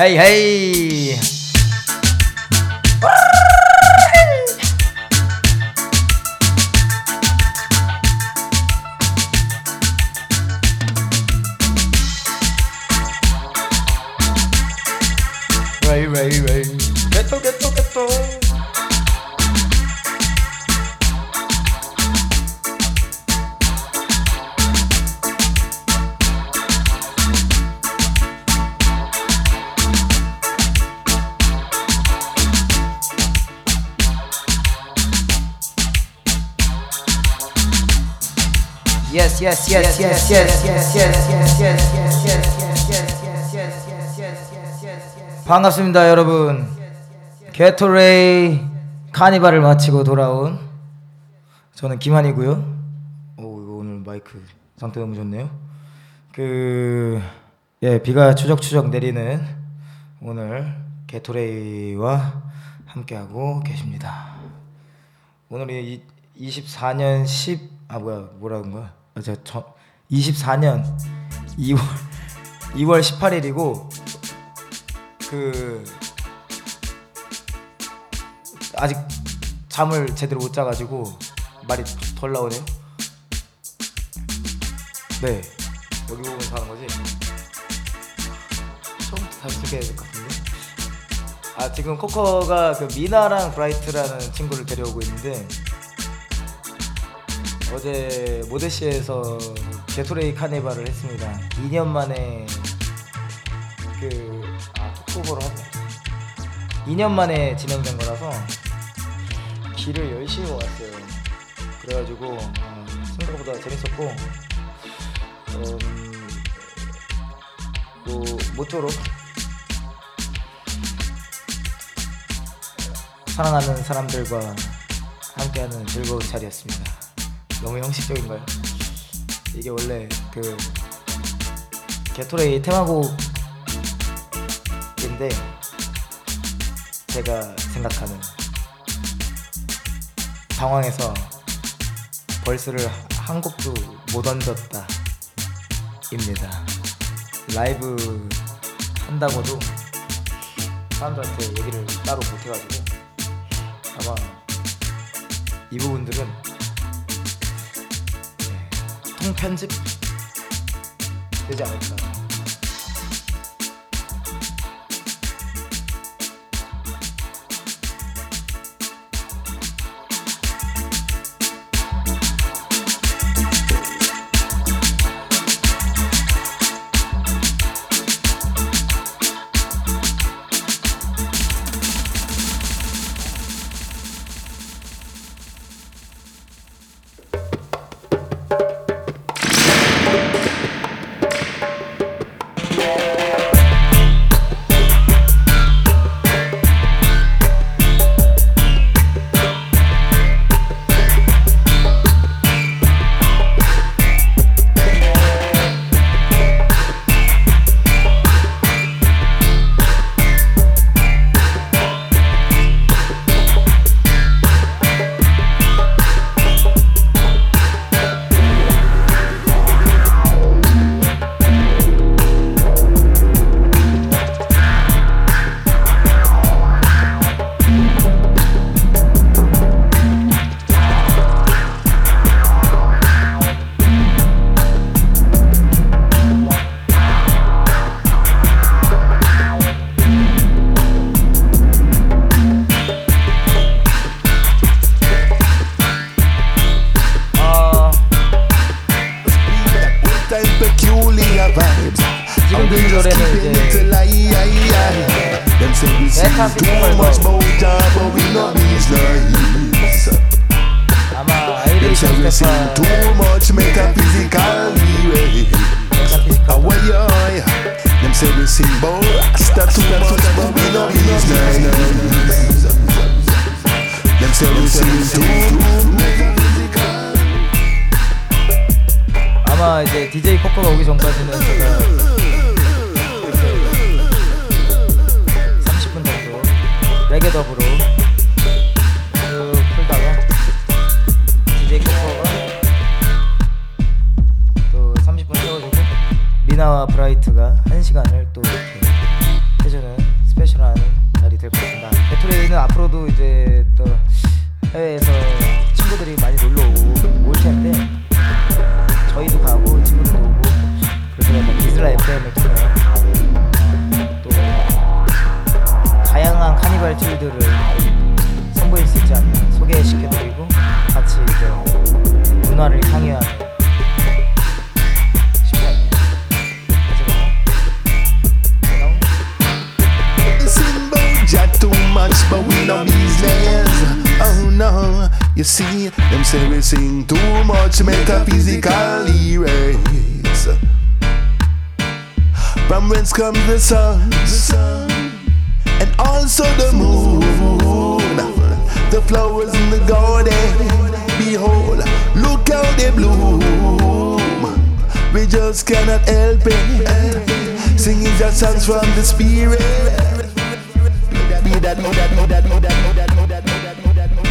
헤이 헤이 레이 게토 반갑습니다 여러분. 게토레이 카니발을 마치고 돌아온 저는 김한이고요. 오, 이거 오늘 마이크 상태 너무 좋네요. 비가 추적추적 내리는 오늘 게토레이와 함께하고 계십니다. 오늘이 24년 2월 18일이고 아직 잠을 제대로 못 자가지고 말이 덜 나오네요. 네, 여기 보면서 하는 거지. 처음부터 다시 소개해야 될 것 같은데. 아, 지금 코커가 그 미나랑 브라이트라는 친구를 데려오고 있는데 어제 모데시에서 게토레이 카니발을 했습니다. 2년 만에 톡톡으로 하고 2년 만에 진행된 거라서 길을 열심히 왔어요. 그래가지고 생각보다 재밌었고 또 모쪼록 사랑하는 사람들과 함께하는 즐거운 자리였습니다. 너무 형식적인가요? 이게 원래 그 게토레이 테마곡인데 제가 생각하는 당황해서 벌스를 한 곡도 못 얹었다 입니다. 라이브 한다고도 사람들한테 얘기를 따로 못해가지고 아마 이 부분들은 통편집 되지 않을까. 아마 이제 DJ 코코가 오기 전까지는 제가 30분 정도 레게 더브로 풀다가 DJ 코코가 또 30분 브라이트가 1시간을 또 이렇게 해주는 스페셜한 날이 될 것입니다. 게토레이는 앞으로도 이제 또 해외에서 친구들이 많이 놀러오고 올 텐데 저희도 가고 친구들도 오고 그래서 비슬라 FM을 통해 또 다양한 카니발질들을 선보일 수 있지 않나 소개시켜드리고 같이 이제 문화를 상의하는 but we know these days, oh no, you see, them say we sing too much metaphysical lyrics. From whence comes the sun, and also the moon, the flowers in the garden, behold, look how they bloom, we just cannot help it, singing the songs from the spirit. That move that move that move that move that move that move that move that move that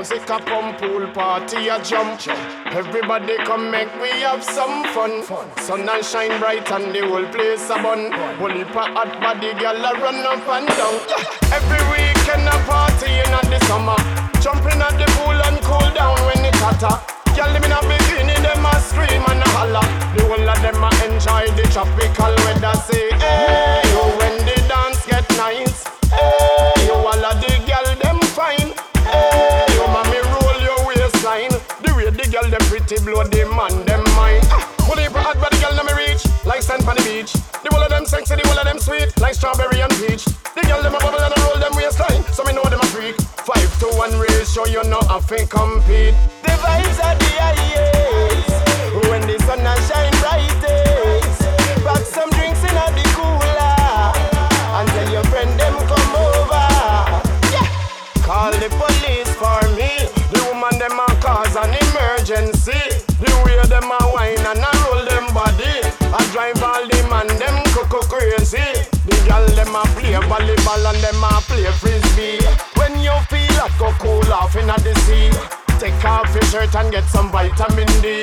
music a pump, pool party a jump. Everybody come make we have some fun. Sun and shine bright and the whole place a bun. Holy pot hot body girl a run up and down. Every weekend a party in the summer. Jumping at the pool and cool down when it hotter. Girl them in a bikini them a scream and a holler. The whole of them a enjoy the tropical weather. Say hey, oh, when the dance get nice. Hey, you all of the girl them fine. Hey, you mommy roll your waistline. The way the girl them pretty blow the man them mind. Holy hot body girl let me reach like sand on the beach. The whole of them sexy, the whole of them sweet like strawberry and peach. The girl them a bubble and a roll them waistline, so me know them a freak. 5-to-1 ratio, you know I think compete. The vibes are the highest when the sun a shine brightest. Pack some drinks in a the cooler and tell your friend them come over. Yeah. Call the police for me. The woman them a cause an emergency. The way them a whine and a roll them body. I drive all the man them cuckoo crazy. The girl them a play volleyball and them a play frisbee. When you feel like go cool off in the sea, take off your shirt and get some vitamin D.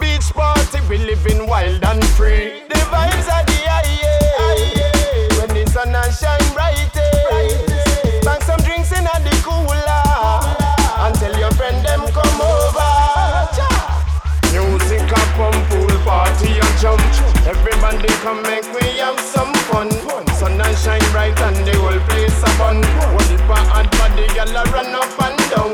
Beach party we living wild and free. The vibes are the highest. When the sun and shine brightest. Pack some drinks in the cooler and tell your friend them come over. Music a pump, pool party a jump. Everybody come make we have some fun. Sun and shine bright and the whole place a bun. What if a hot body girl a run up and down.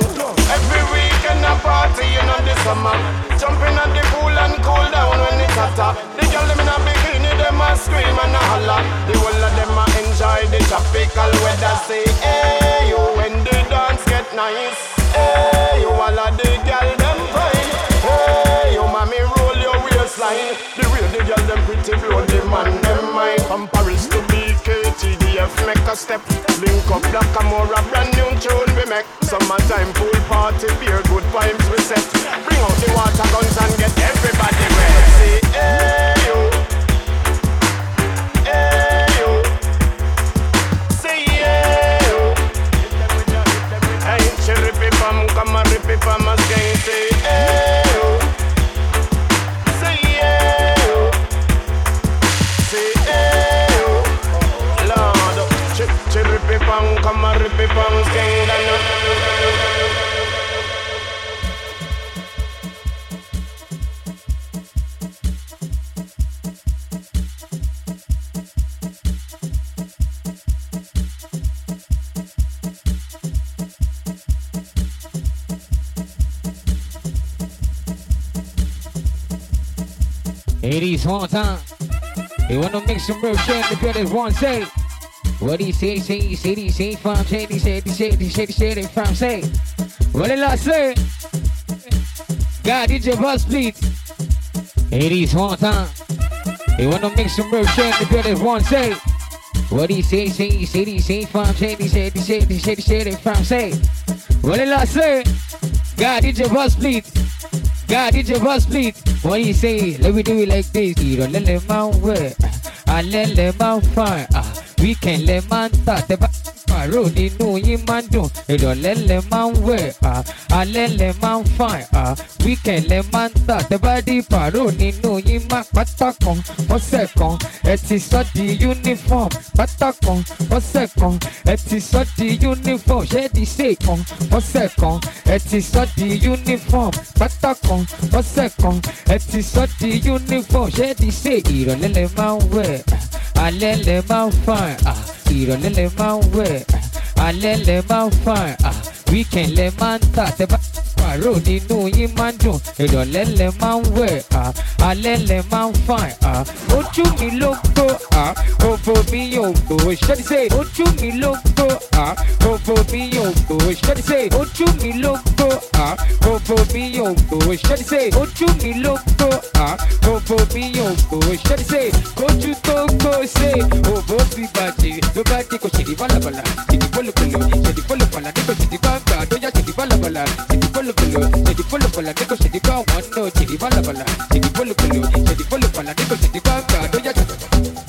Every weekend a party in the summer. Jumping at the pool and cool down when it's hotter. The girl them in a bikini them a scream and a holler. The whole of them a enjoy the tropical weather. Say hey, you when the dance get nice. Hey, you all of the girl them fine. Hey, you mommy roll your waistline. The way the girl them pretty blow the man them mind. From Paris to BKTDF make a step. Link up Black Amora, brand new tune we make. Summertime pool party beer, good vibes we set. Bring out the water guns and get everybody wet. Say hey, you. Hey, you. Say hey, you. Hey, chiripipam, come a ripipam again. Say hey. Ladies, one time. You wanna make some real shit in the building one day. What he say, say, from say, from say. What did I say? God, did your boss, please. Ladies, one time. You wanna make some real shit in the building one day. What he say, from say, from say. What did I say? God, did your boss, please. God, did your boss, please. What he say? Let me do it like this. You don't let them out where I let them out far. We can let man talk the parody, no, you man do. You don't let them out where I let them out far. We can let man talk the body parody, no, you man, but talk on for second. It is such the uniform, but talk on for second. It is such the uniform, shady shake on for second. It is such the uniform, but talk on for second. It is such the uniform, shady shake. You don't let them out where I let them out far. You don't let them out where I let them out far. We can let man talk the parody, no, you man do. You don't let them out where I let them out far. Oh, you me look to over me, yo, boy. Shut say, oh, you me look to over me, yo, boy. Shut say, oh, you me look to over me, yo, boy. Shut say, oh, you me look to over me, yo, boy. Shut say, oh, you talk say, oh, both we party, nobody go shitty, bala bala, shitty, polo polo, shitty, polo polo, shitty, banga, don't ya shitty, bala bala, shitty, polo polo, shitty, polo polo, nigga, shitty, bang, one no, shitty, bala bala, shitty, polo polo, shitty, polo polo, nigga, shitty, banga, don't ya shitty.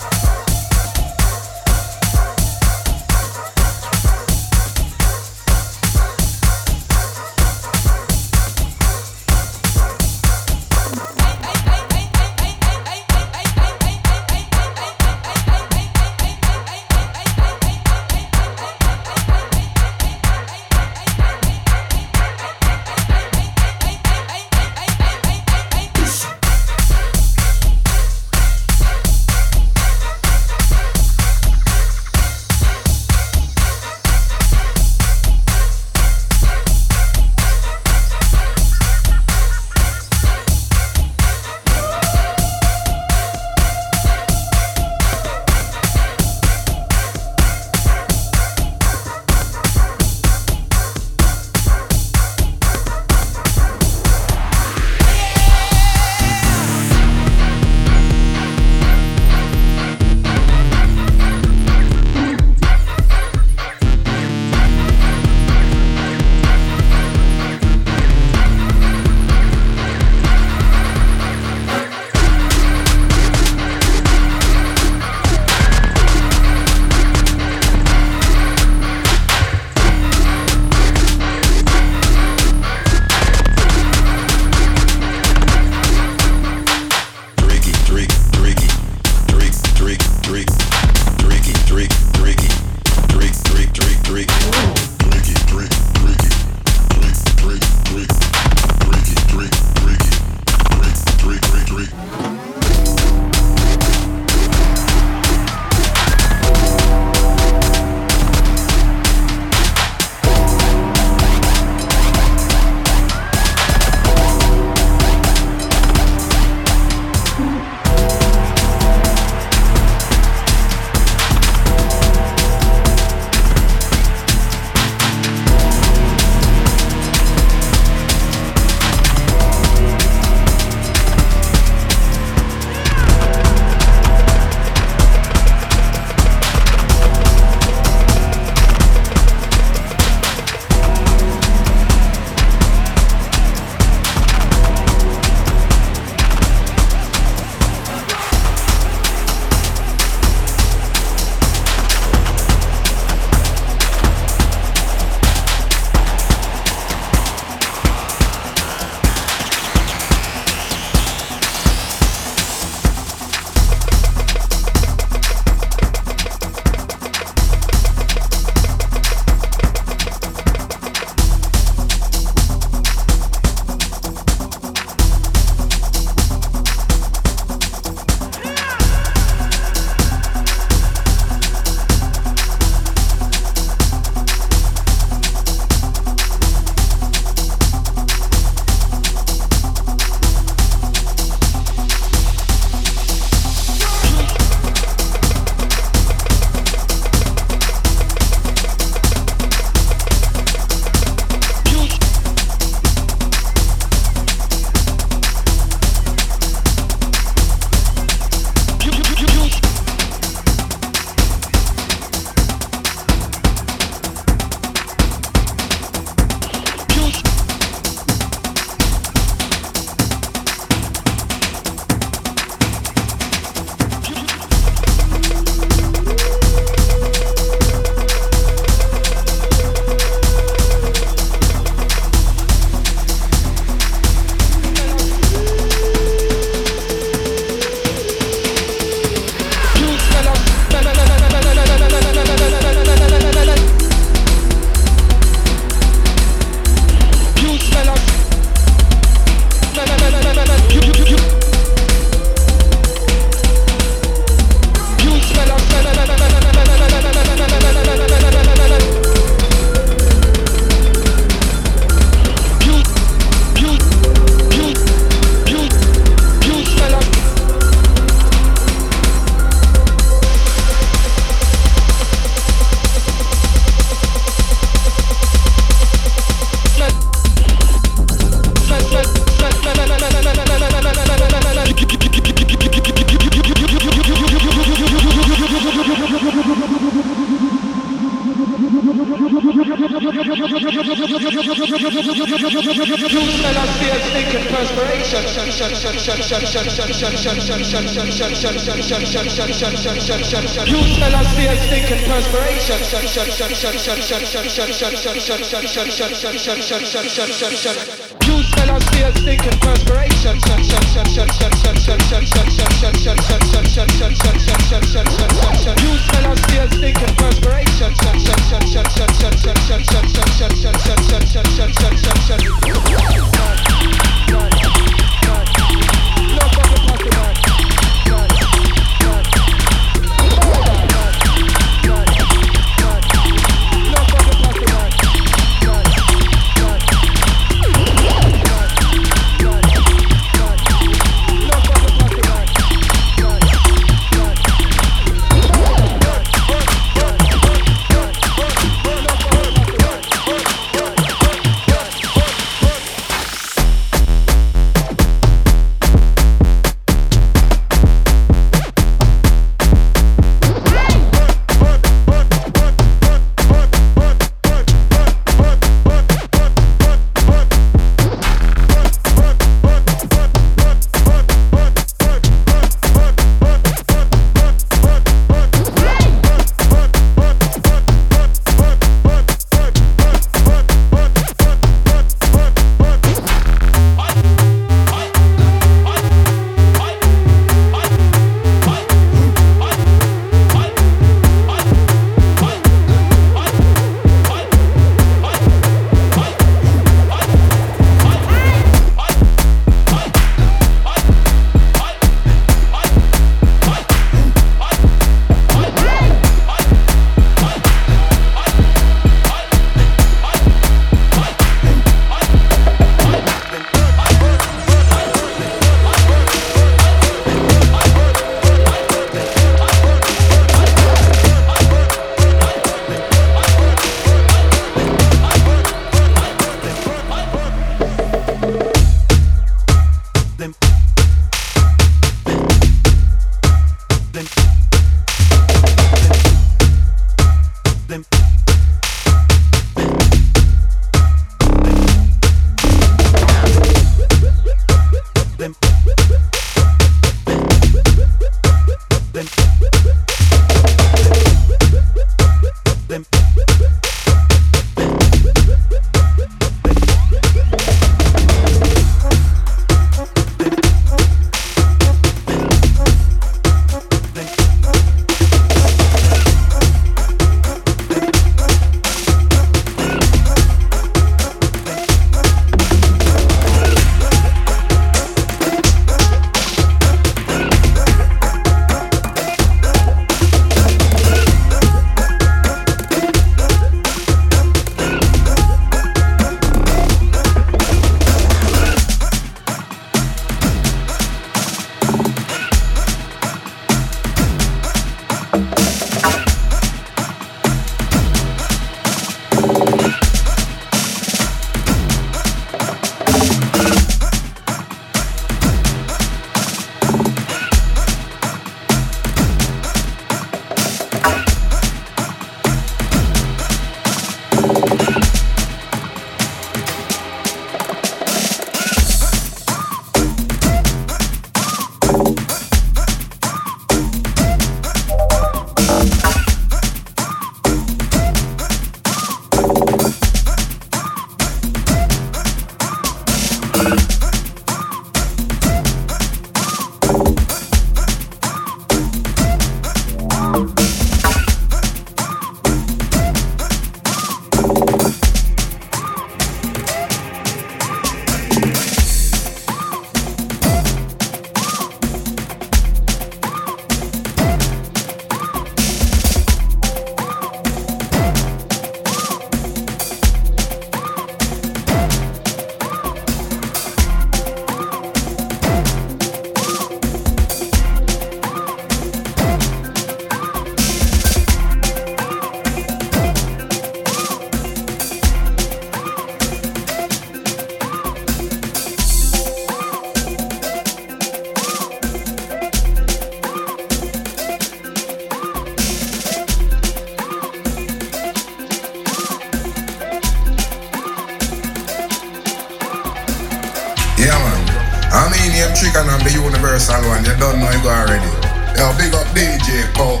I mean, him chicken and the universal one, you don't know you go already. Yo, big up DJ Power.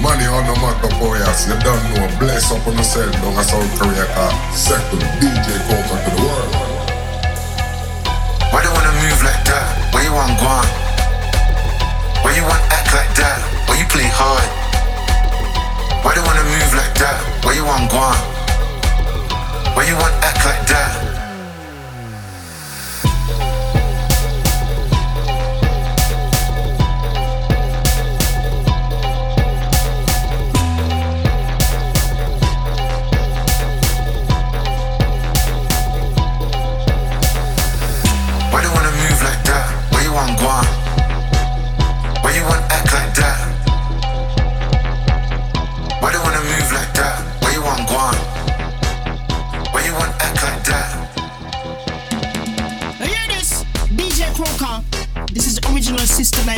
Money on the matter for us, you don't know. Bless up on yourself, don't a South Korea car. Second, DJ Power to the world. Why do you wanna move like that? Where you want go on? Why you want act like that? Why you play hard? Why do you wanna move like that? Where you want go on? Why you want act like that?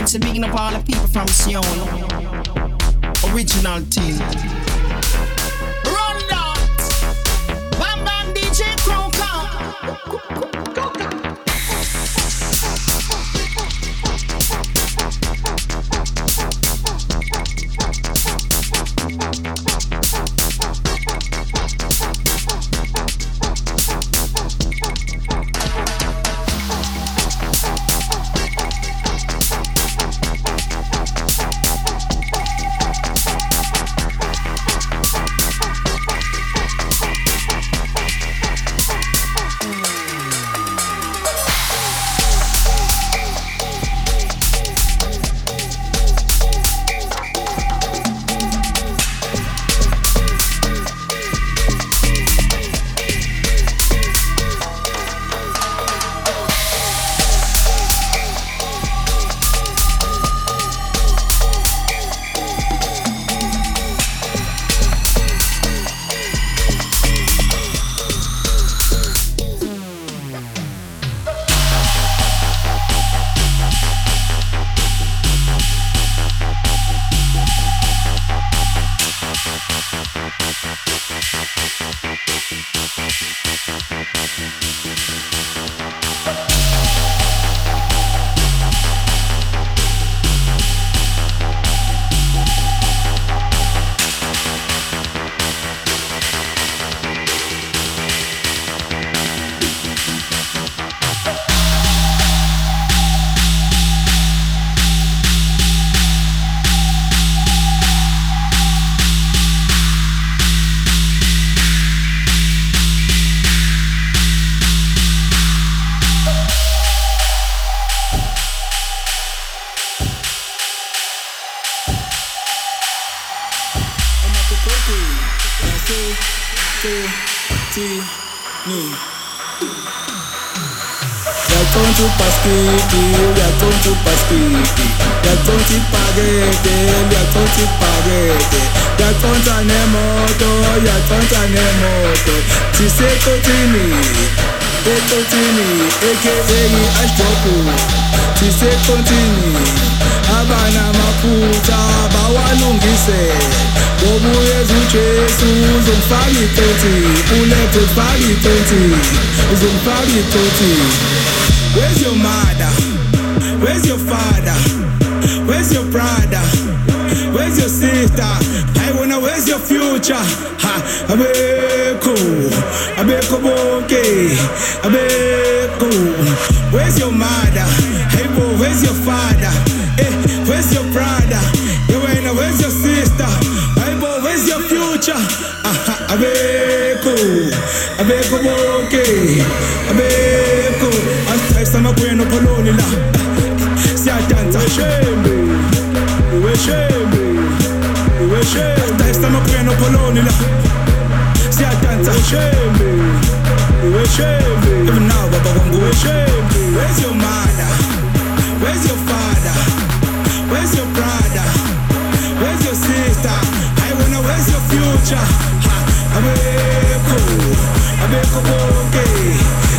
So bigging up all the people from Sion. Original team. Run down. Bam Bam DJ Where's your mother? Where's your father? Where's your brother? Where's your sister? I wanna where's your future? Ha, abeko bonke, abeko. Where's your mother? Hey boy, where's your father? Eh, where's your brother? You wanna where's your sister? Hey boy, where's your future? Ah, abeko bonke. Abeko, I sama kwenu koloni la. Siya danza shembe, we shembe, we shembe. I sama kwenu koloni la. Siya danza shembe, we shembe. Even now, baba wangu we shembe. Where's your mother? Where's your father? Where's your brother? Where's your sister? I wanna where's your future? Ha, abeko bonke.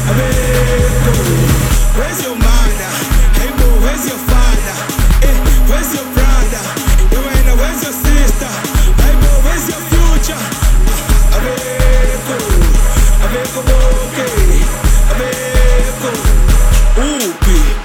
Where's your mother? Hey boy, where's your father? Hey, where's your brother? You ain't where's your sister? Hey boy, where's your future? Abeko, abeko, okay, abeko, ooh,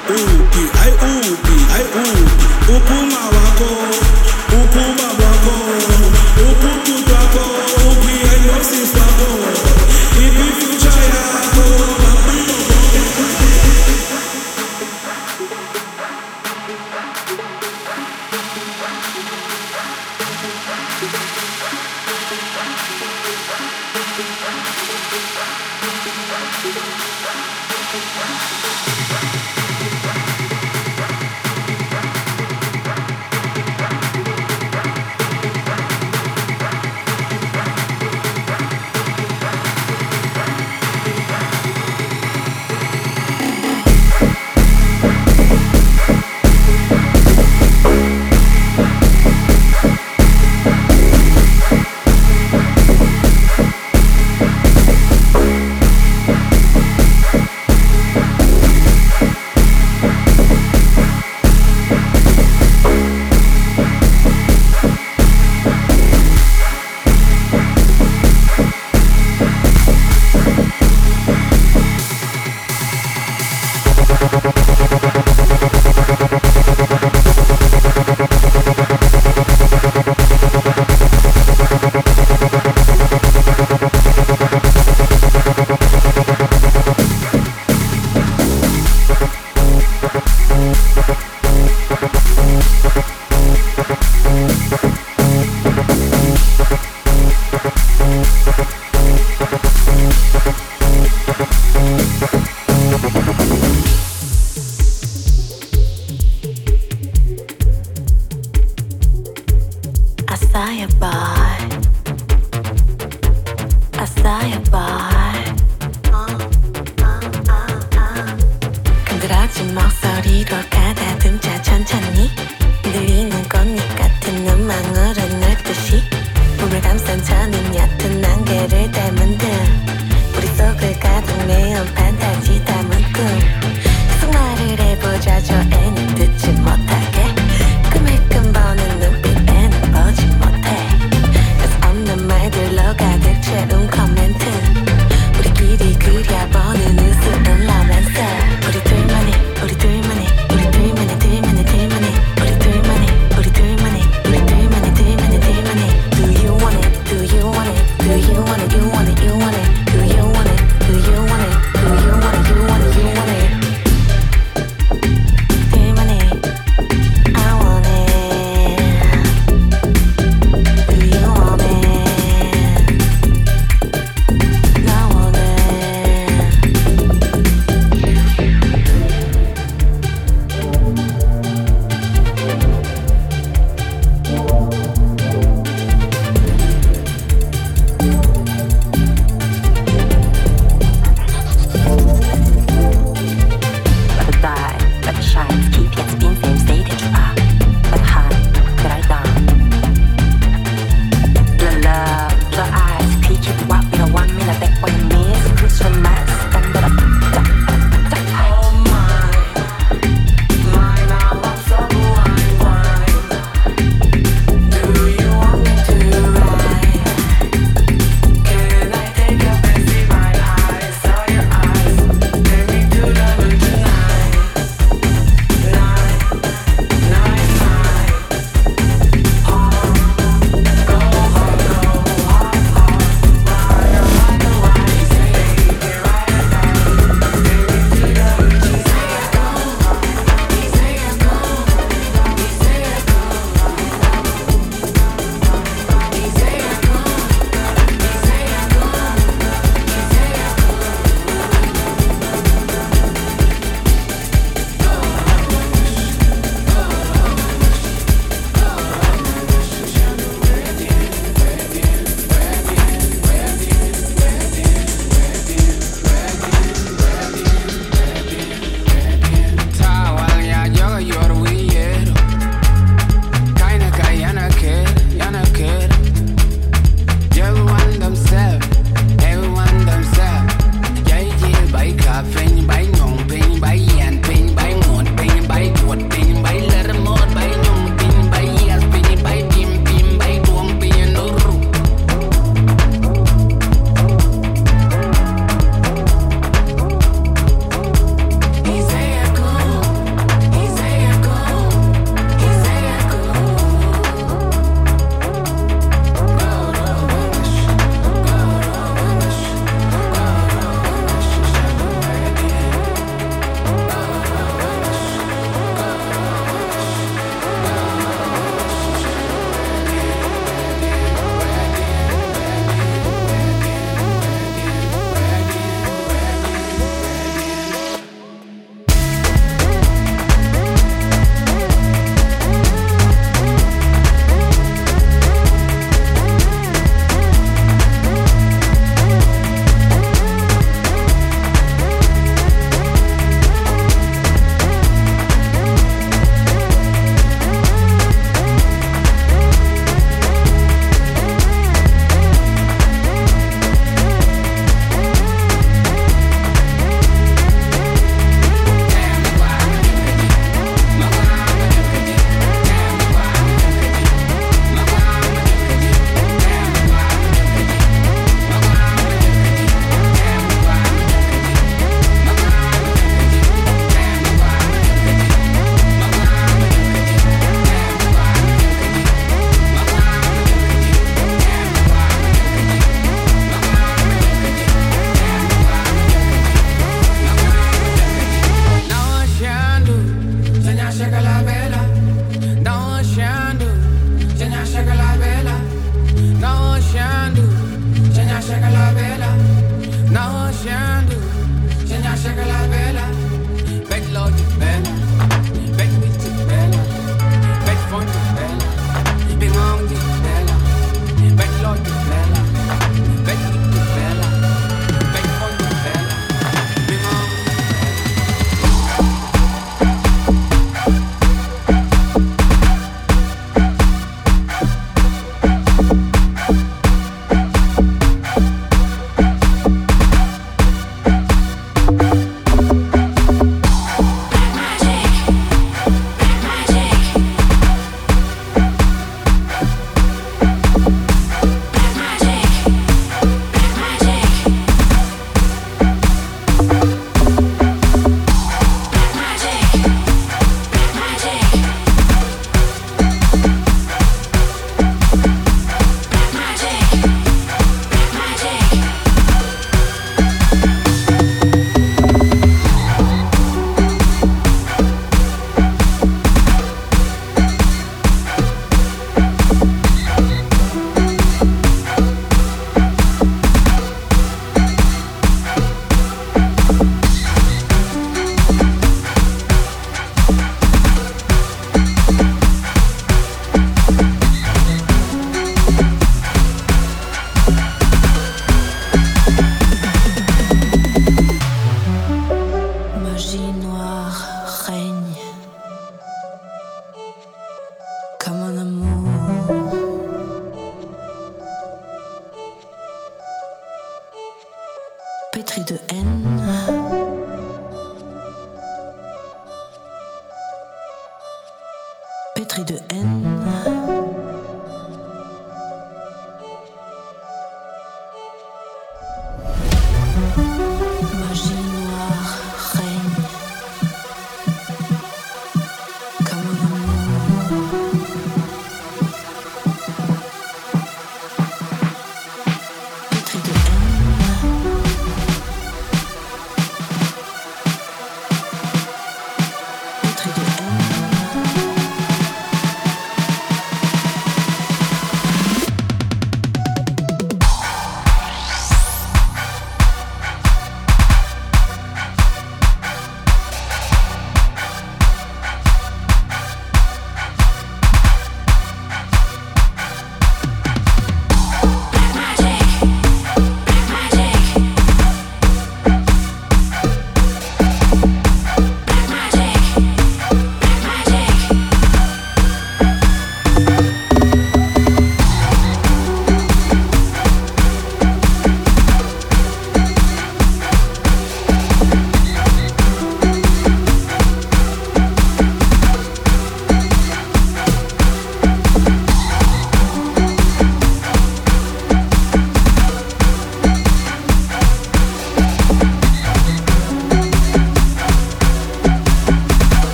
Do you want it? Do you want it? Do you want it? Do you want it? Do you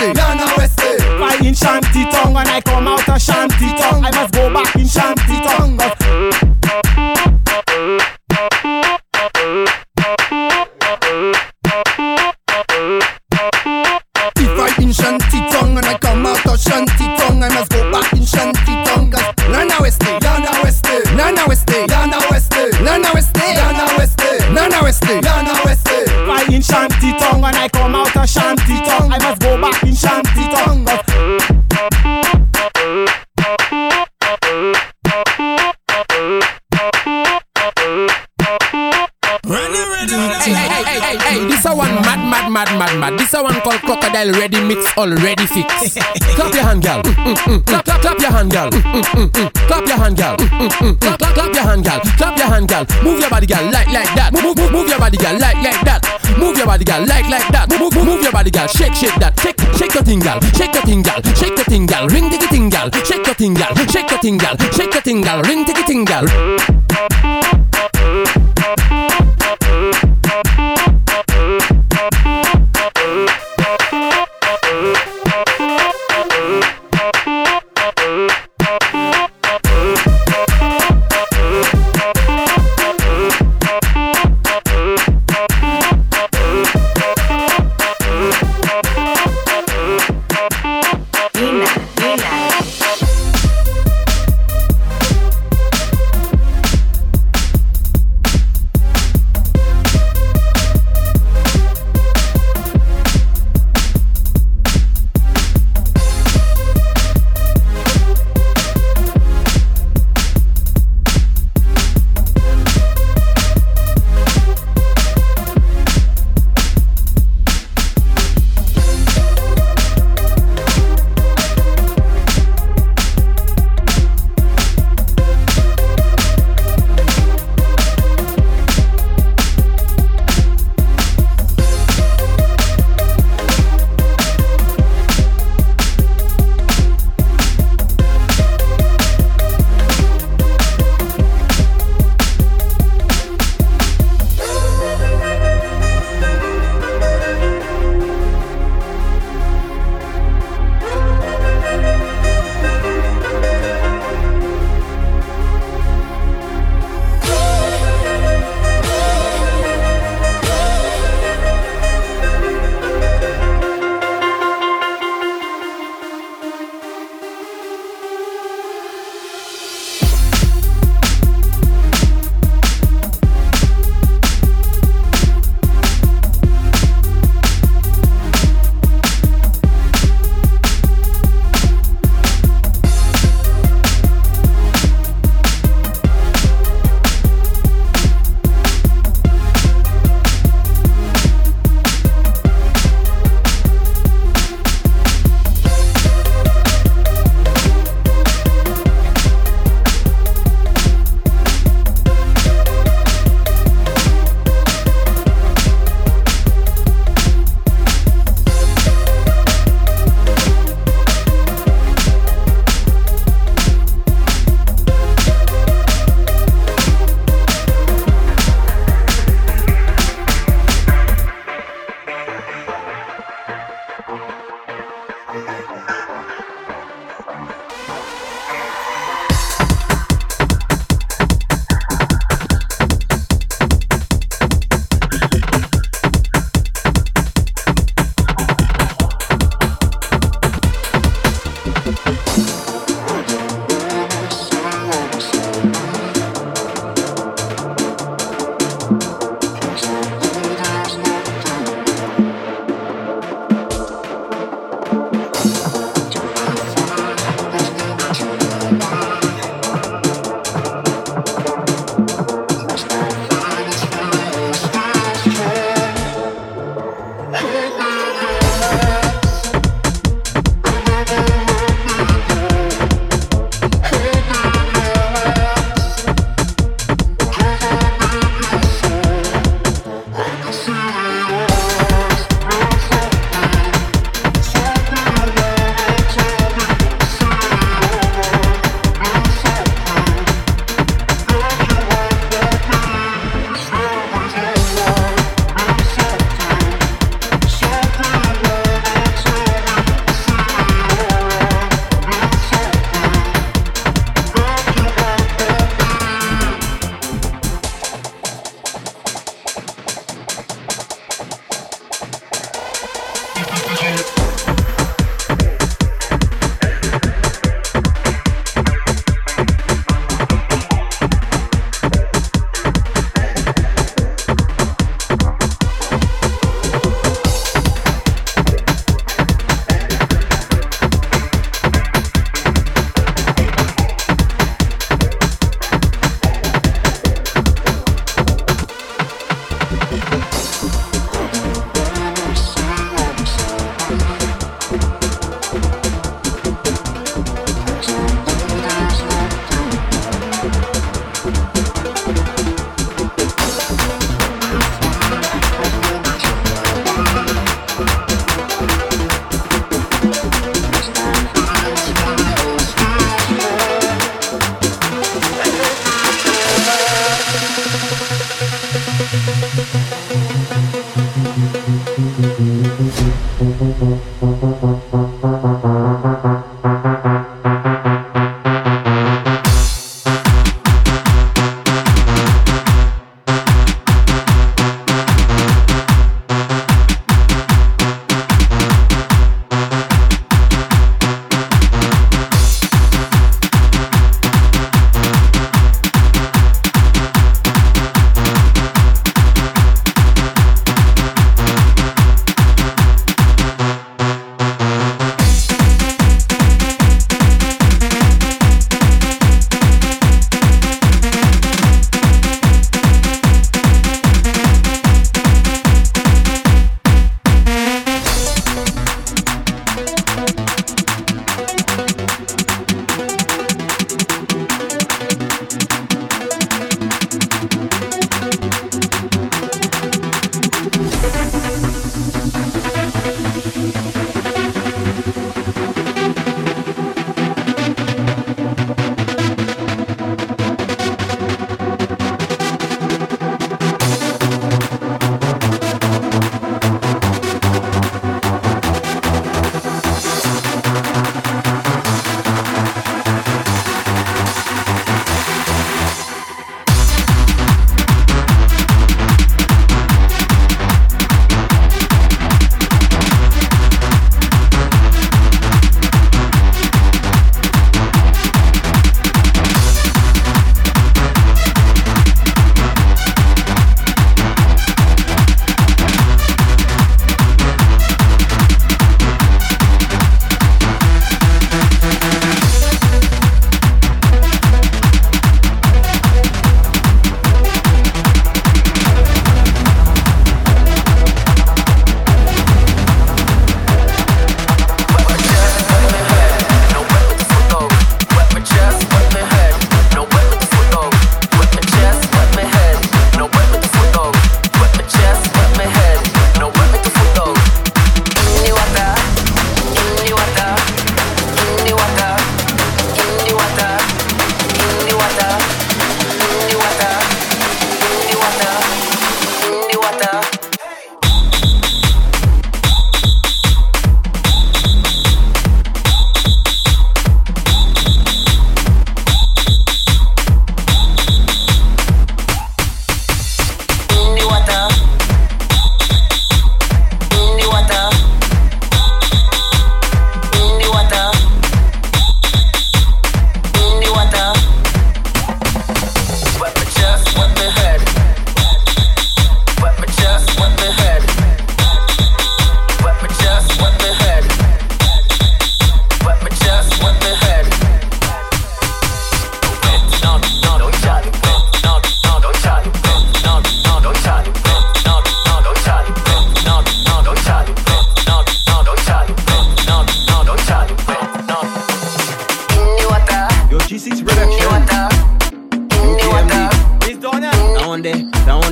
Westy, Nana Westy. Fight in shanty tongue, when I come out of shanty tongue, I must go back in shanty tongue. If I in shanty tongue, when I come out of shanty tongue, I must go back in shanty tongue. Nana Westy, Nana Westy, Nana Westy, Nana Westy, Nana Westy, Nana Westy, Nana Westy, Nana Westy. Fight in shanty tongue, when I come out of shanty tongue, I must go back in shanty tongue. Mad. This a one called Crocodile Ready Mix Already Fix. Clap your hand, girl. Clap your hand, girl. Clap your hand, girl. Clap your hand, girl. Clap your hand, girl. Move your body, girl, like that. Move your body, girl, like that. Move your body, girl, like that. Move your body, girl. Shake that. Shake your thing, girl. Shake your thing, girl. Shake your thing, girl. Ring diggy ting, girl. Shake your thing, girl. Shake your thing, girl. Shake your thing, girl. Ring diggy ting, girl.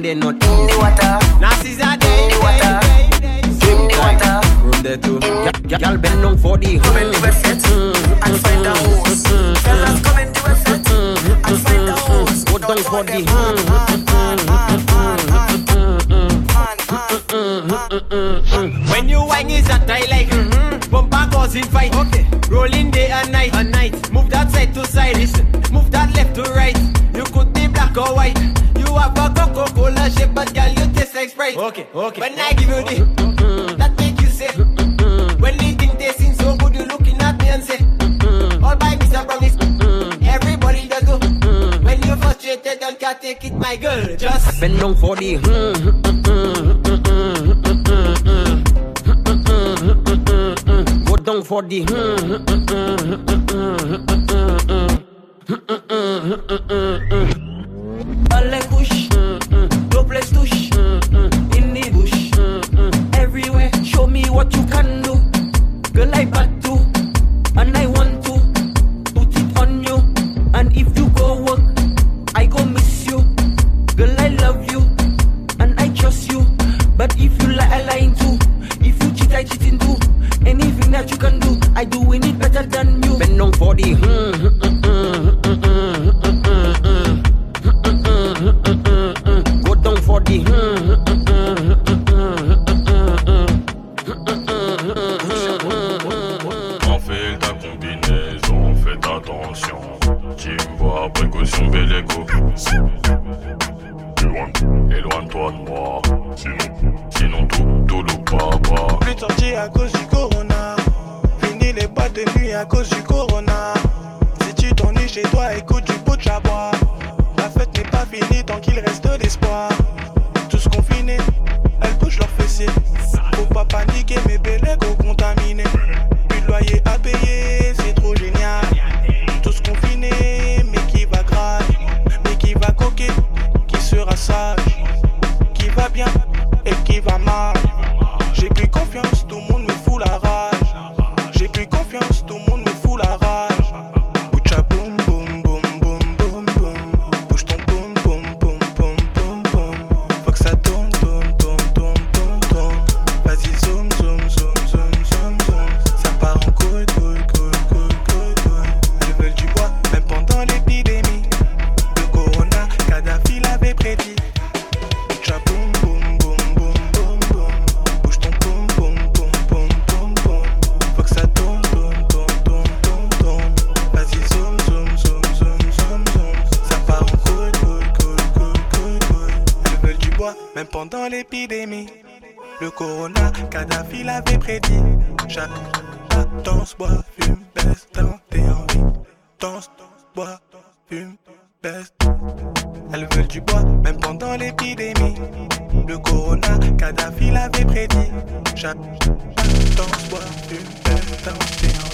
they not in the water. Nazis are in the water. In the water. From there to y'all bend down for the come and live a set and find a house. Fellas come and live a set and find a house. Go down for the when you wang is a tie like bumper causing fight. Okay. Rolling day and night. And night. Move that side to side. Listen. Move that left to right. You could be black or white. You have a Coca-Cola shape, but girl, you taste like Sprite. Okay, okay. When I give you the, that make you say. When they think they seem so good, you looking at me and say, all by Mr. Brown is everybody does go. When you frustrated, don't can't take it, my girl. Just bend down for the go down for the Alle couche, double touche, in the bush, everywhere. Show me what you can do, girl. I bad too, and I want to put it on you. And if you go work, I go miss you, girl. I love you, and I trust you. But if you lie, I lie too. If you cheat, I cheating too. Anything that you can do, I doing it better than you. Bend down for the go down for the enfile ta combinaison, faites attention. Tu vois, précaution, Véléco. Éloigne-toi de moi, sinon tout le papa. Plus sorti à cause du corona. Fini les boîtes de nuit à cause du corona. Si tu t'ennuies chez toi, écoute du pot de chabois. La fête n'est pas finie tant qu'il reste d'espoir. Tous confinés, elles bougent leurs fessiers. Faut pas paniquer, mes bélègues contaminés. Plus de loyer à payer, c'est trop génial. Tous confinés, mais qui va grave, mais qui va coquer, qui sera sage, qui va bien et qui va mal. J'ai plus confiance, tout le monde me fout la rage. J'ai plus confiance, tout le monde me fout la rage. Même pendant l'épidémie, le corona, Kadhafi l'avait prédit. Chaque pas, danse, bois, fume, baisse, dans tes envies. Danse, bois, fume, baisse. Elles veulent du bois, même pendant l'épidémie. Le corona, Kadhafi l'avait prédit. Chaque pas, danse, bois, fume, baisse, dans tes envies.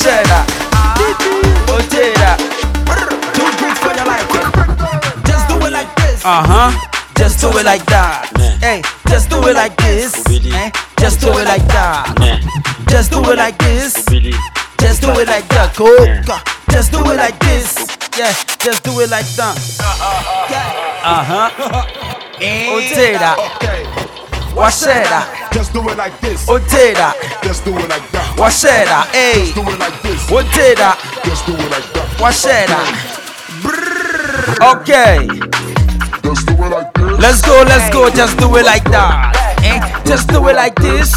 Shut up. Don't break for your life. Just do it like this. Just do it like that. Hey, just do it like this. Just do it like that. Just do it like this. Just do it like that. Go. Just do it like this. Yeah, just do it like that. Otera. Washera. Just do it like this. Otera. Just do it like that. Washera. Hey. Just do it like this. Otera. Just do it like that. Washera. Okay. Just do it like this. Let's go, just do it like that. Just do it like this.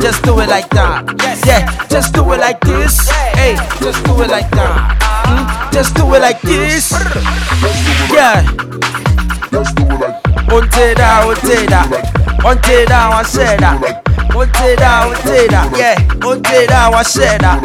Just do it like that. Yeah, just do it like this. Hey, just do it like that. Just do it like this. Yeah. Just do it like that. Otera, washera. Otera, yeah. Otera, washera.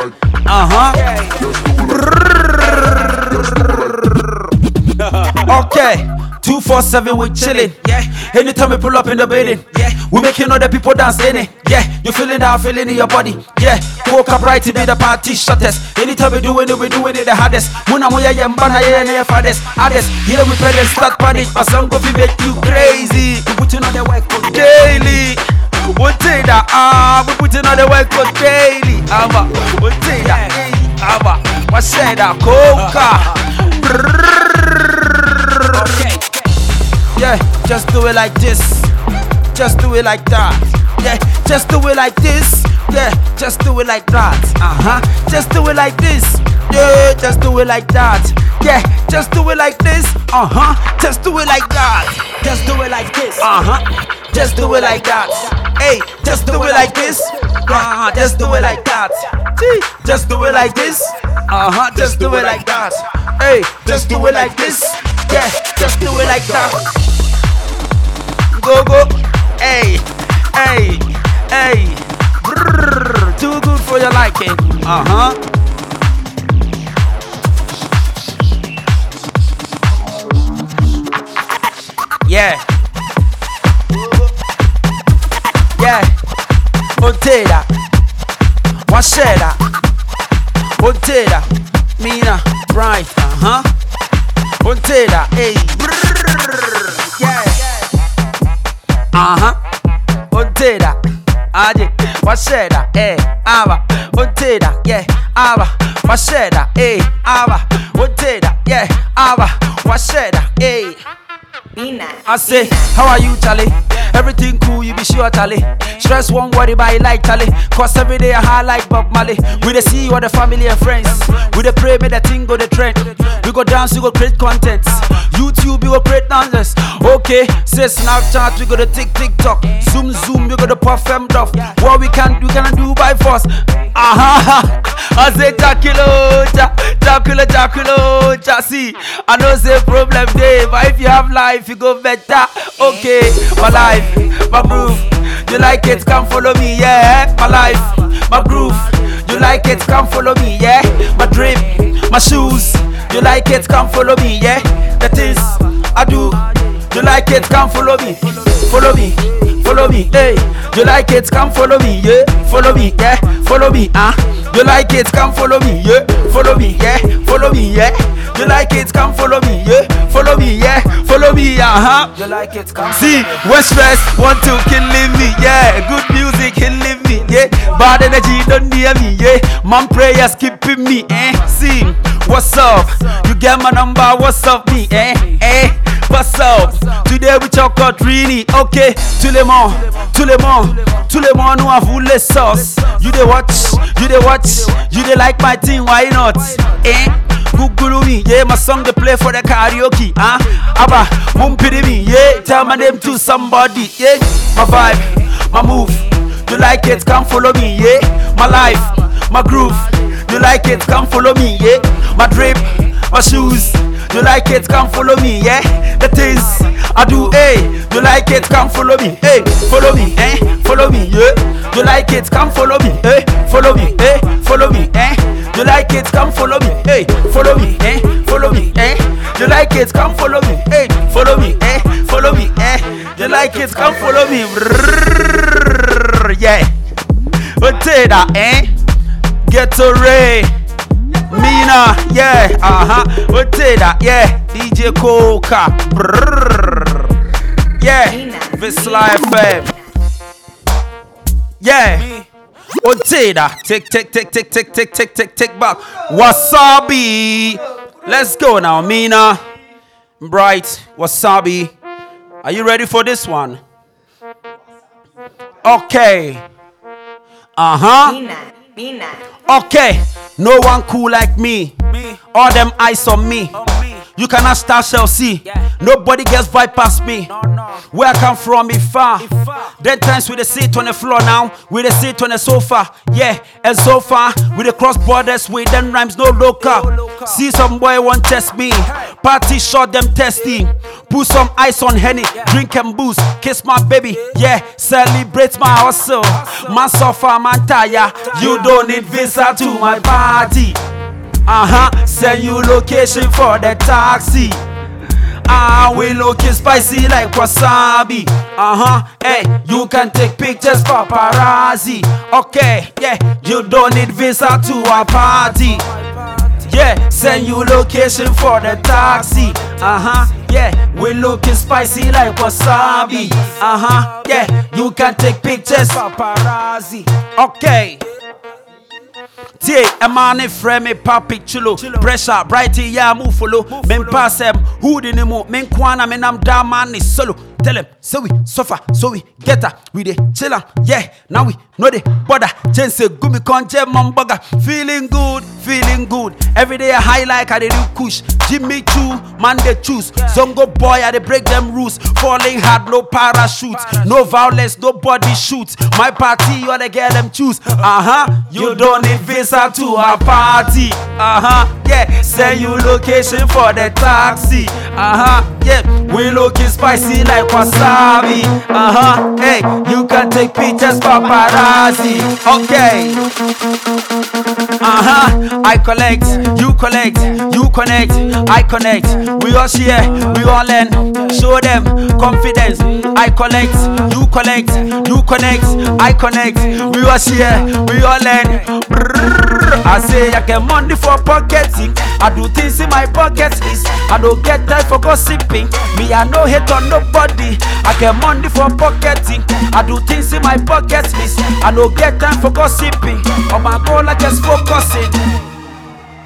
Okay. 247 we chillin', yeah. Anytime we pull up in the building, yeah. We making all the people dance in it, yeah. You feeling that feeling in your body, yeah. Woke up right to be the party shutters. Anytime we doing it the hardest. Muna moya yambana yeah and your fathers. Hardest, here we play the start panic. A song could make you crazy. We putting on the work for daily. We putting on the work for daily. We take that, what's that? Coca. Yeah, just do it like this. Just do it like that. Yeah, just do it like this. Yeah, just do it like that. Just do it like this. Yeah, just do it like that. Yeah, just do it like this. Just do it like that. Just do it like this. Just do it like that. Hey, just do it like this. Just do it like that. Just do it like this. Just do it like that. Hey, just do it like this. Yeah, just do it like that. Go go, hey, hey, hey. Brrr, too good for your liking. Yeah. Yeah. Otera, washera. Otera, mina, bryte. Otera, hey. Brrr, yeah. Otera, aye, washera, eh, aba, otera, yeah, aba, washera, eh, aba, otera, yeah, aba, washera, eh. Mina. I say, how are you, Charlie? Everything cool, you be sure, Charlie. Stress won't worry about it like Charlie. Cause every day I high like Bob Marley. We dey see all the family and friends. We dey pray, make the thing go the trend. We go dance, we go create content. YouTube, we go create nonsense. Okay, say Snapchat, we go to TikTok. Zoom, we go to perform off. What we can do by force. I say, Jacqueline, see. I know say problem day, but if you have life, you go better. Okay, my life, my groove. You like it, come follow me, yeah. My life, my groove. You like it, come follow me, yeah. My dream, my shoes. You like it, come follow me, yeah. The things I do. You like it, come follow me. Follow me, follow me, hey. You like it, come follow me, yeah. Follow me, yeah. Follow me, You like it, come follow me, yeah. Follow me, yeah. Follow me, yeah. You like it, come follow me, yeah. Follow me, yeah. Follow me, You like it, come. See, when stress want to killing me, yeah. Good music healing me, yeah. Bad energy don't near me, yeah. Mom prayers keeping me, See, what's up? You get my number, what's up me, What's up? Today we talk about really okay. Tout le monde, nous avons les sauces. You dey watch, you dey like my thing, why not? Google me, yeah, my song they play for the karaoke, Abba, mumpiri me, yeah, tell my name to somebody, yeah. My vibe, my move, you like it, come follow me, yeah. My life, my groove, you like it, come follow me, yeah. My drip, my shoes. You like it, come follow me, yeah. The things I do, hey. You like it, come follow me, hey. Follow me, eh? Follow me, yeah. You like it, come follow me, eh? Follow me, eh? Follow me, eh? You like it, come follow me, hey. Follow me, eh? Follow me, eh? You like it, come follow me, hey. Follow me, eh? Follow me, eh? You like it, come follow me, yeah. Otera, eh? Gatorade, mina, yeah, Ortega, yeah, DJ Coca, brrrr, yeah, VISLA FM, yeah, Ortega, tick, tick, tick, tick, tick, tick, tick, tick, tick, back, wasabi, let's go now, Mina, Bryte, wasabi, are you ready for this one? Okay. Mina. Okay, no one cool like me. All them eyes on me. You cannot start Chelsea. Nobody gets by past me. Where I come from, if far. Dead times with a seat on the floor now. With a seat on the sofa. Yeah, and so far. With the cross borders, with them rhymes, no local. See some boy won't test me. Party shot them testing. Put some ice on Henny, drink and booze, kiss my baby, yeah, celebrate my hustle, my sofa, my tire, you don't need visa to my party, send you location for the taxi, I will look spicy like wasabi, hey, you can take pictures paparazzi, okay, yeah, you don't need visa to our party, yeah, send you location for the taxi, yeah, we looking spicy like wasabi, yeah, you can take pictures paparazzi, okay. T a man frame me papi chulo pressure Bryte ya mu follow men pass em who didn't move men kwana men am da man is solo tell him so we suffer so we get her we dey chill am yeah now we no dey bother change say gumi conje mambaga feeling good every day I high like I dey do kush Jimmy Choo man dey choose zongo boy I dey break them rules falling hard no parachutes no violence nobody shoots my party you dey get them choose you don't need visa to our party yeah send you location for the taxi yeah we looking spicy like wasabi hey you can take pictures paparazzi okay I collect you connect I connect we all share we all learn show them confidence I collect you connect I connect we all share we all learn brrr. I say I get money for pocketing I do things in my pocket list I don't get time for gossiping me I no hate on nobody I get money for pocketing I do things in my pocket list I don't get time for gossiping on my goal I just focusing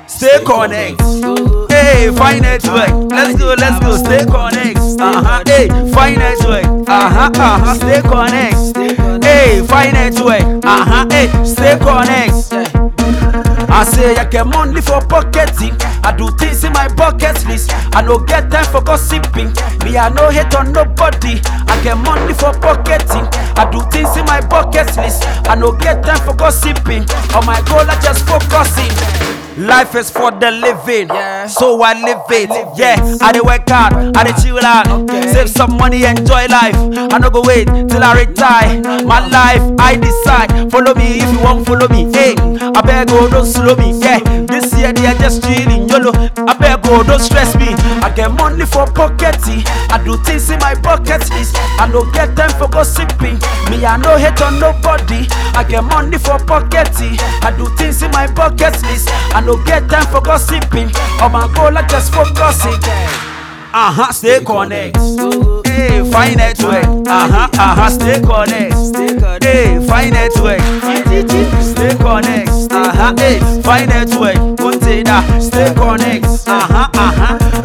stay connected. Hey, find network. Let's go, stay connect. Hey, find network. Stay connect. Hey, find network. Hey, stay connect. I say I get money for pocketing. I do things in my bucket list. I no get time for gossiping. Me, I no hate on nobody. I get money for pocketing. I do things in my bucket list. I no get time for gossiping. On my goal, I just focusing. Life is for the living, so I live it. Yeah, I dey work hard, I dey chill out, save some money, enjoy life. I no go wait till I retire. My life, I decide. Follow me if you want, follow me. Hey, I beg go, don't slow me. Yeah, this year they are just chilling, YOLO. I beg go, don't stress me. I get money for pockety. I do things in my pocket list. I no get time for gossiping. Me, I no hate on nobody. I get money for pockety. I do things in my pocket list. I no get time for gossiping. On my goal, I just focus it. Stay connect. Hey, find network. Stay connect. Hey, find network. Stay connect. Hey, find network. Container, stay connect.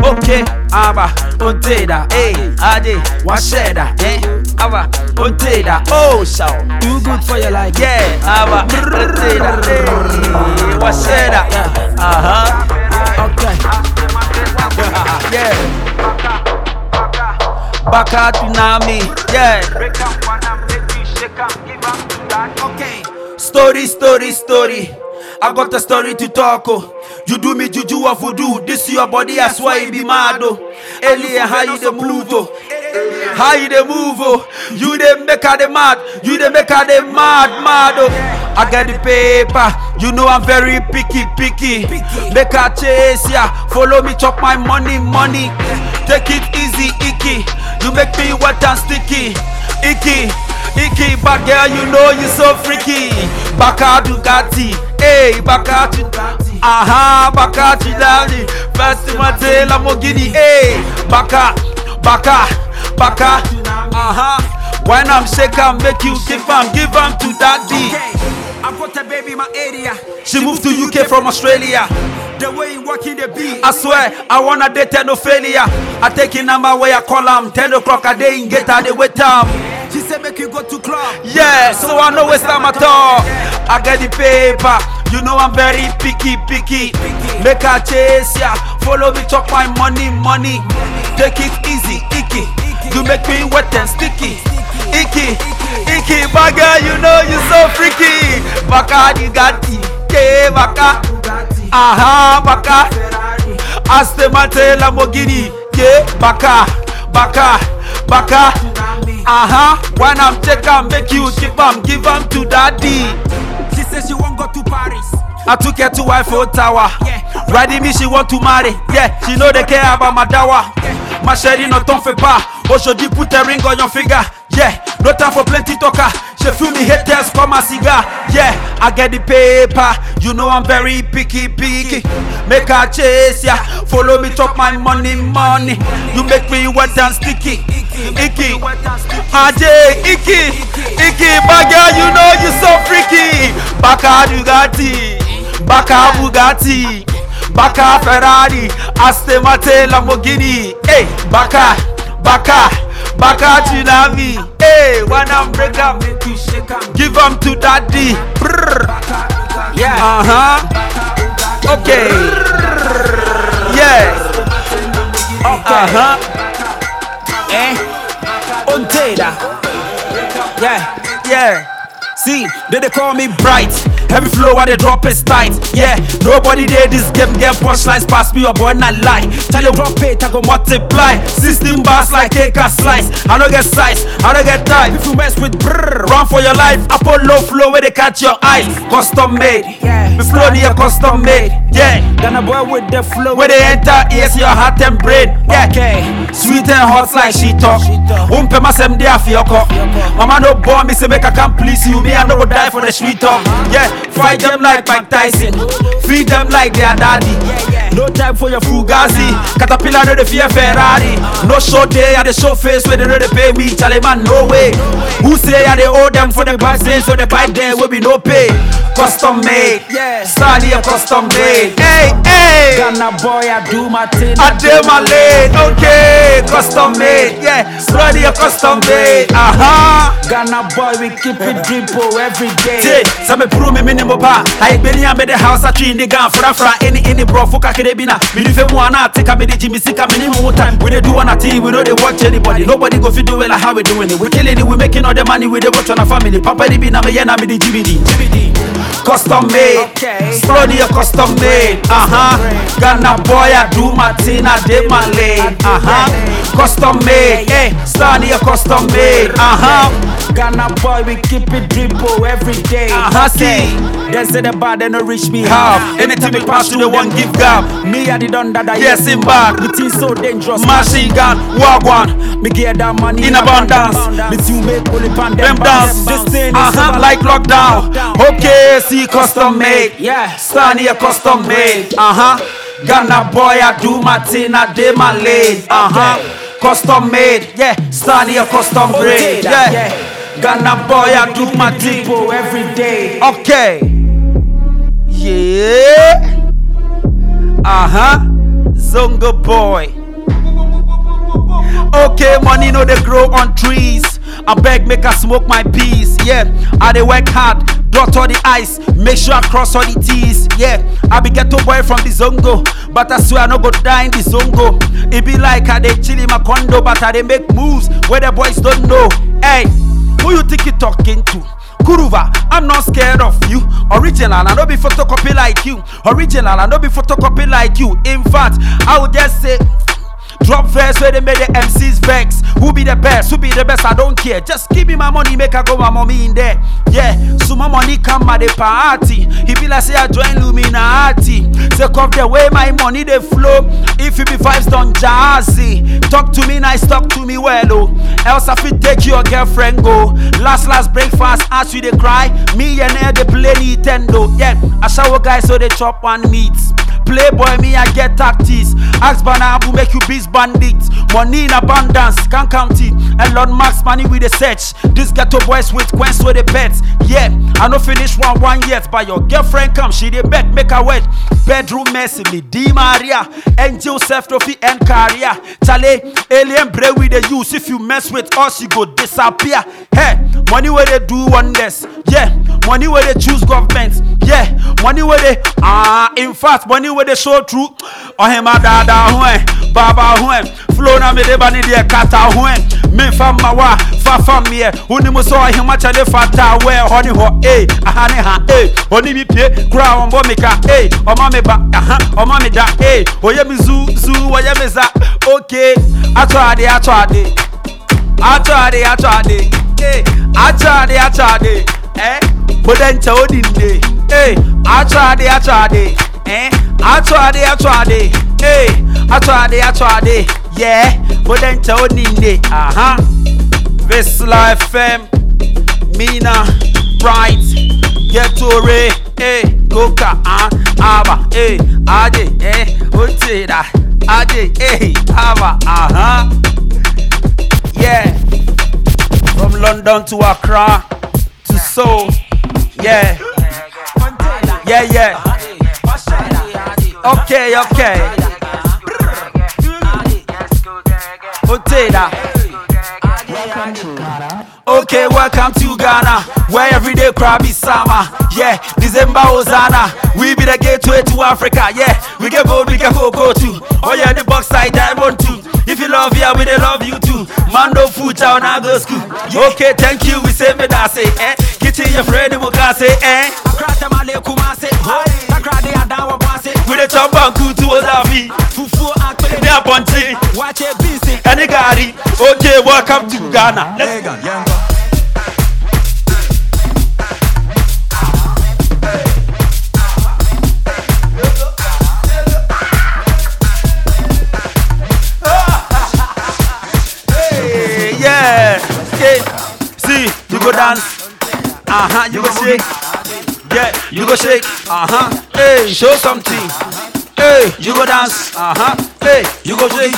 Okay, aba, container. Hey, ade, washeda. Hey, aba, container. Oh, shout. You good for your life. Yeah, aba, container. Hey, washeda. Okay. Yeah. Baka tsunami. Yeah. Okay. Story. I got a story to talk. You do me juju or voodoo. This your body, I swear it be mad. Earlier, how you dey move? How you dey move? You dey make her dey mad. You dey make her dey mad. I get the paper, you know I'm very picky. Make a chase ya, follow me, chop my money. Take it easy, icky. You make me wet and sticky, icky. Bad girl, you know you so freaky. Baka Dugati, eh? Hey, Bacardinali. Aha, Bacardinali. Veste maté Lamborghini. Hey, Baca, Baca, Baca. Aha. When I'm shake, I make you give them to daddy. I got a baby in my area. She moved to UK from Australia. The way you walk in the beat, I swear, I wanna date no failure. I take a number where I call them 10 o'clock a day in Gatorade, they wait time. She said make you go to club. Yeah, so I know it's time at all. I get the paper, you know I'm very picky. Make her chase ya, follow me, talk my money. Take it easy, icky. You make me wet and sticky. Icky, bagger, you know you so freaky. Baka, you got it, yeah, baka. Aha, baka. Aste mate Lamborghini, yeah, baka. Aha, when I'm check, I make you give them to daddy. She says she won't go to Paris. I took her to Eiffel Tower. Riding me, she want to marry. Yeah, she know they care about my dawa. Ma chérie, ne t'en fais pas. Aujourd'hui, put a ring on your finger. Yeah, no time for plenty talker. She feel me haters for my cigar. Yeah, I get the paper. You know I'm very picky. Make her chase ya, yeah. Follow me, talk my money. You make me wet and sticky. Icky, Ajay, Icky, bagger, you know you so freaky. Baka Bugatti. Baka Ferrari, Aston Martin Lamborghini. Hey, Baka Tsunami. Hey, when I'm break up, give them to daddy. Yeah. Okay. Yes. Onteda. Yeah. See, they call me Bryte. Heavy flow while they drop is tight. Yeah, nobody did this game. Get punchlines past me, your boy not lie. Tell you drop it, I go multiply. 16 bars like take a slice. I don't get size, I don't get time. If you mess with brrr, run for your life. I put low flow where they catch your eyes. Custom made, yeah. We flow near custom made. Yeah, then a boy with the flow. Where they enter, yes, your heart and brain. Yeah, okay. Sweet and hot like she talk. Umpe ma sem de afioko. Mama no born me say make I can't please you. Me I no go die for the sweet talk. Yeah. Fight them like Mike Tyson. Feed them like their daddy. No time for your fugazi. Caterpillar no dey fear Ferrari. No show day at the show face where they know they pay me. Charlie man, no way. Who say I they owe them for the business? So they buy them will be no pay. Custom made, style here custom made. Hey. Ghana boy, I do my thing. I do my lane, okay. Custom made, yeah. Style here custom made, aha. Ghana boy, we keep it drippo every day. So me prove me. I been here made the house a tree in the gun for any bro for kakidebina. We do fem wanna take a medici misika minimum time. We they do one a tea, we know they watch anybody. Nobody go fit do well like how we doing it. We killing it, we making all the money, we they watch on a family. Papa Ribi na me yena me the GBD. Custom made, slowly a custom made. Ghana boy I do my thing, I did my lane. Custom made, slowly a custom made. Ghana boy we keep it drippo every day. See. They say the bar, they no reach me half. Anytime we pass through, they won't give gap. Me I did on that, yes in bad. The thing so dangerous, machine gun, wagwan. Me get that money in abundance. Me you make only pan them dance. This thing is like lockdown. Okay, see custom made. Yeah, stand here custom made. Ghana boy, I do my thing, I did my lane. Custom made. Yeah, stand here custom grade. Yeah. Ghana boy, I do my drippo every day. Okay. Yeah. Zongo boy. Okay, money no they grow on trees. I beg make I smoke my peas. Yeah, I dey work hard. Dot all the ice, make sure I cross all the T's. Yeah, I be ghetto boy from the Zongo, but I swear I no go die in the Zongo. It be like I dey chill in my condo, but I dey make moves where the boys don't know. Hey. Who you think you talking to? Kuruva, I'm not scared of you. Original, I don't be photocopy like you. In fact, I would just say drop verse where they made the MCs vex. Who be the best, I don't care. Just give me my money, make I go my mommy in there. Yeah, so my money come at the party. He be like say I join Illuminati. Take off the way my money they flow. If you be vibes done jazzy, talk to me nice, talk to me well else I fit take your girlfriend go. Last breakfast, as you they cry. Me and her they play Nintendo. Yeah, I shower guys so they chop and meat. Playboy me I get tactics. Ask banana who make you beast bandits. Money in abundance, can't count it. Elon Musk money with the search. These ghetto boys with queens so they bet. Yeah, I no finish one yet. But your girlfriend come, she they bet, make her wet. Bedroom messy, me Di Maria. Angel self trophy and career. Chale, alien brain with the use. If you mess with us, you go disappear. Hey, money where they do wonders. Yeah, money where they choose governments. Yeah, money where they in fact, money where they show truth. Oh him a dada huen, baba huen. Flow na me de bani de kata huen. Me fam mawa, fa fam ye. Huni muso him a chale fata we. Honey ho eh, ahane ha eh. Honey mi pie, kura ombo meka eh. Oma me ba, oma me da eh. Oye mi zu, oye mi za. Okay, I tried it. Hey, I tried it. Eh, but then told him day. Hey, I tried it. Eh, I tried it. Hey, I tried it. Yeah, but then told him day. VISLA FM, Mina, Bryte, Gatorade, eh, Coca, Aba, eh, Ade, eh, Oteda, Ade, eh, Aba, Yeah. From London to Accra to Seoul, yeah. Okay. Welcome to Ghana, where everyday crab is summer. Yeah, December Hosanna, we be the gateway to Africa. Yeah, we get gold, we get go to. Oh yeah, the box side diamond too. If you love here, we they love you too. Mando food, I wanna go school. Okay, thank you. We say me that say, eh? Kitchen your friend, we can say, eh? We the chop and cool to Olavi. Fufu and Kole, they are punching. Watch a busy. Any gari? Okay, welcome to Ghana. Let's go. Dance, you go shake, yeah, you go shake, hey, show something, hey, you go dance, hey, you go shake,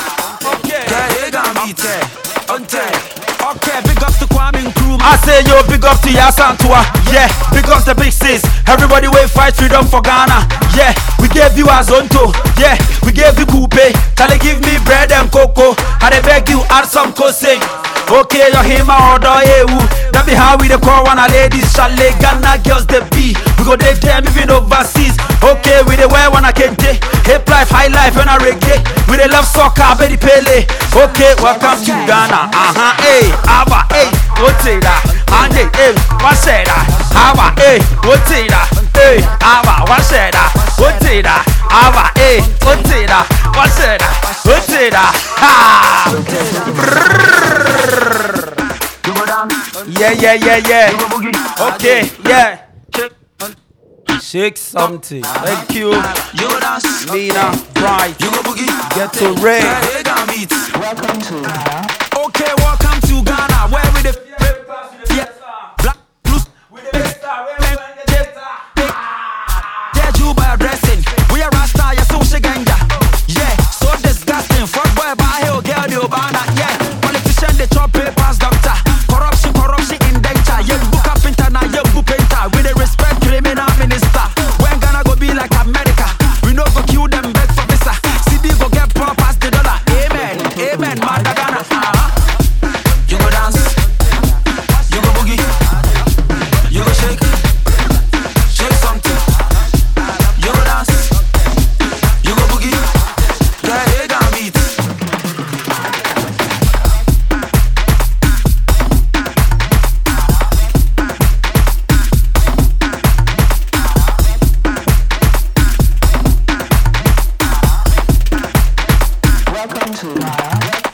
okay, big up to Kwame crew, I say yo, big up to Yasantua, yeah, big up the big sis, everybody will fight freedom for Ghana, yeah, we gave you Azonto, yeah, we gave you Coupe, Charlie give me bread and cocoa, and I beg you add some kosing. Okay, your him or the ewu. That be how we the call one a ladies. Chalet Ghana girls the B. We go date them even overseas. Okay, we the wear one a kente. Hip life, high life, and a reggae. We the love soccer, baby Pele. Okay, welcome to Ghana. Hey, Aba, hey, Otera, Ande, hey, Wasera, Aba, hey, Otera, hey, Aba, Wasera, Otera, Aba, hey, Otera, Wasera, Otera, ha. Yeah. Okay, yeah. Shake something. Thank you. Mina, Bryte, Gatorade. Welcome to Ghana. Okay, welcome to Ghana. Where we the black blues with the star. Dead you by dressing. We are Rasta, you're so shaganda. Yeah, so disgusting. Fuck boy, by hell, girl, the Obana. Yeah, politician, they chop papers, doctor. Welcome to